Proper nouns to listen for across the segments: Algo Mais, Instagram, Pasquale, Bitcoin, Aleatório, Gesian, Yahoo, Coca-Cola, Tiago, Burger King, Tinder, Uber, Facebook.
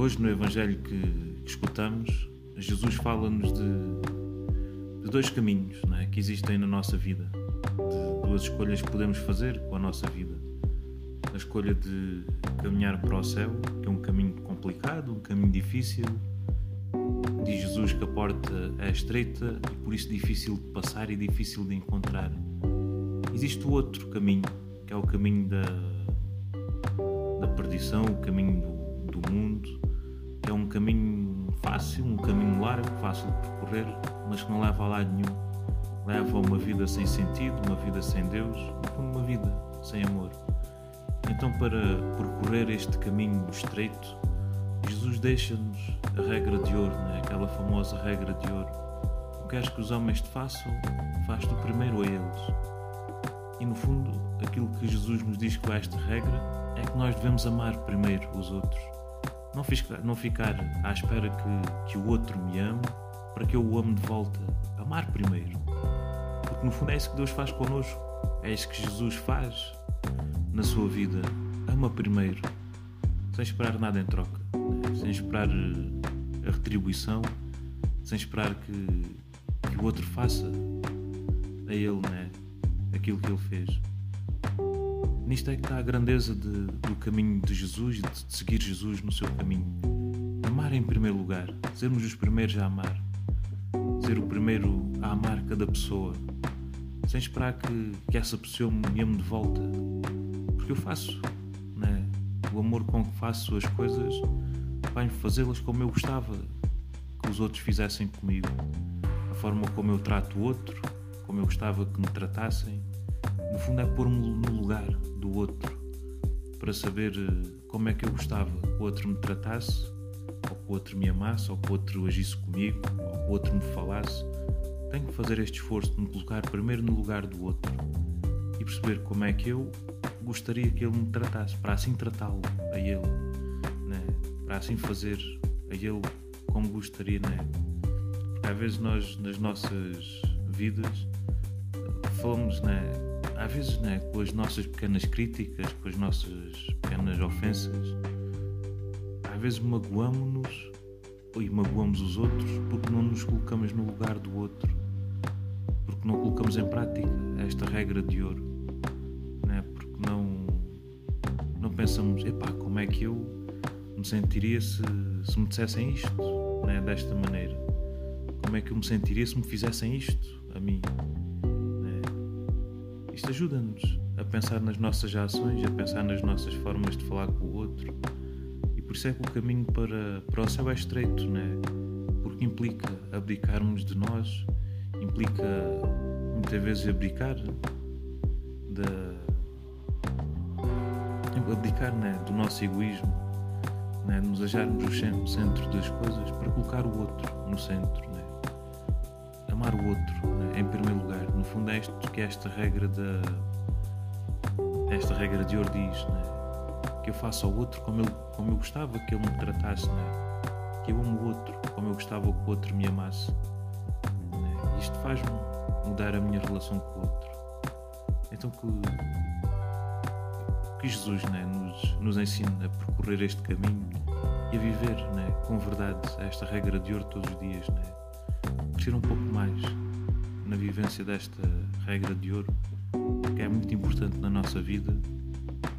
Hoje, no Evangelho que escutamos, Jesus fala-nos de dois caminhos, não é, que existem na nossa vida, de duas escolhas que podemos fazer com a nossa vida. A escolha de caminhar para o céu, que é um caminho complicado, um caminho difícil. Diz Jesus que a porta é estreita e por isso difícil de passar e difícil de encontrar. Existe o outro caminho, que é o caminho da perdição, o caminho do mundo, que é um caminho fácil, um caminho largo, fácil de percorrer, mas que não leva a lado nenhum. Leva a uma vida sem sentido, uma vida sem Deus, uma vida sem amor. Então, para percorrer este caminho estreito, Jesus deixa-nos a regra de ouro, né? Aquela famosa regra de ouro. O que és que os homens te façam, faz tu primeiro a eles. E no fundo, aquilo que Jesus nos diz com esta regra é que nós devemos amar primeiro os outros. Não ficar à espera que o outro me ame para que eu o ame de volta. Amar primeiro. Porque no fundo é isso que Deus faz connosco. É isso que Jesus faz na sua vida. Ama primeiro. Sem esperar nada em troca. Sem esperar a retribuição, sem esperar que o outro faça a ele, né, aquilo que ele fez. Nisto é que está a grandeza do caminho de Jesus, de seguir Jesus no seu caminho. Amar em primeiro lugar, sermos os primeiros a amar, ser o primeiro a amar cada pessoa, sem esperar que essa pessoa me ame de volta, porque eu faço, né, o amor com que faço as coisas vai fazê-las como eu gostava que os outros fizessem comigo. A forma como eu trato o outro, como eu gostava que me tratassem, no fundo é pôr-me no lugar do outro, para saber como é que eu gostava que o outro me tratasse, ou que o outro me amasse, ou que o outro agisse comigo, ou que o outro me falasse. Tenho que fazer este esforço de me colocar primeiro no lugar do outro e perceber como é que eu gostaria que ele me tratasse, para assim tratá-lo a ele, né? Para assim fazer a ele como gostaria, né? Porque às vezes nós, nas nossas vidas, falamos, né, às vezes, né, com as nossas pequenas críticas, com as nossas pequenas ofensas, às vezes magoamo-nos e magoamos os outros porque não nos colocamos no lugar do outro, porque não colocamos em prática esta regra de ouro, né? Porque não pensamos, epá, como é que eu me sentiria se me dissessem isto, né, desta maneira? Como é que eu me sentiria se me fizessem isto a mim? Né? Isto ajuda-nos a pensar nas nossas ações, a pensar nas nossas formas de falar com o outro, e por isso é que o caminho para o céu é estreito, né? Porque implica abdicarmos de nós, implica muitas vezes abdicar, né, do nosso egoísmo, né, de nos acharmos o centro das coisas para colocar o outro no centro, né? Amar o outro, né, em primeiro lugar. No fundo é isto que esta regra de ouro diz, né? Que eu faço ao outro como eu gostava que ele me tratasse, né? Que eu amo o outro como eu gostava que o outro me amasse, né? Isto faz-me mudar a minha relação com o outro. Então que Jesus, né, nos ensina a percorrer este caminho e a viver, né, com verdade esta regra de ouro todos os dias, né? Crescer um pouco mais na vivência desta regra de ouro, que é muito importante na nossa vida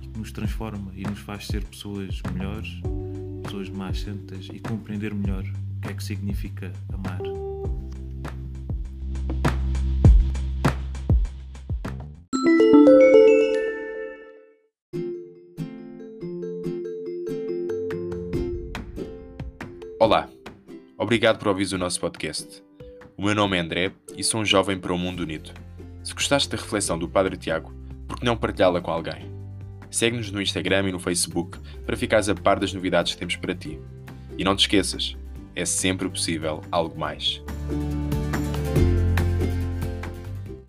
e que nos transforma e nos faz ser pessoas melhores, pessoas mais santas, e compreender melhor o que é que significa amar. Olá, obrigado por ouvires o nosso podcast. O meu nome é André e sou um jovem para o mundo unido. Se gostaste da reflexão do Padre Tiago, por que não partilhá-la com alguém? Segue-nos no Instagram e no Facebook para ficares a par das novidades que temos para ti. E não te esqueças, é sempre possível algo mais.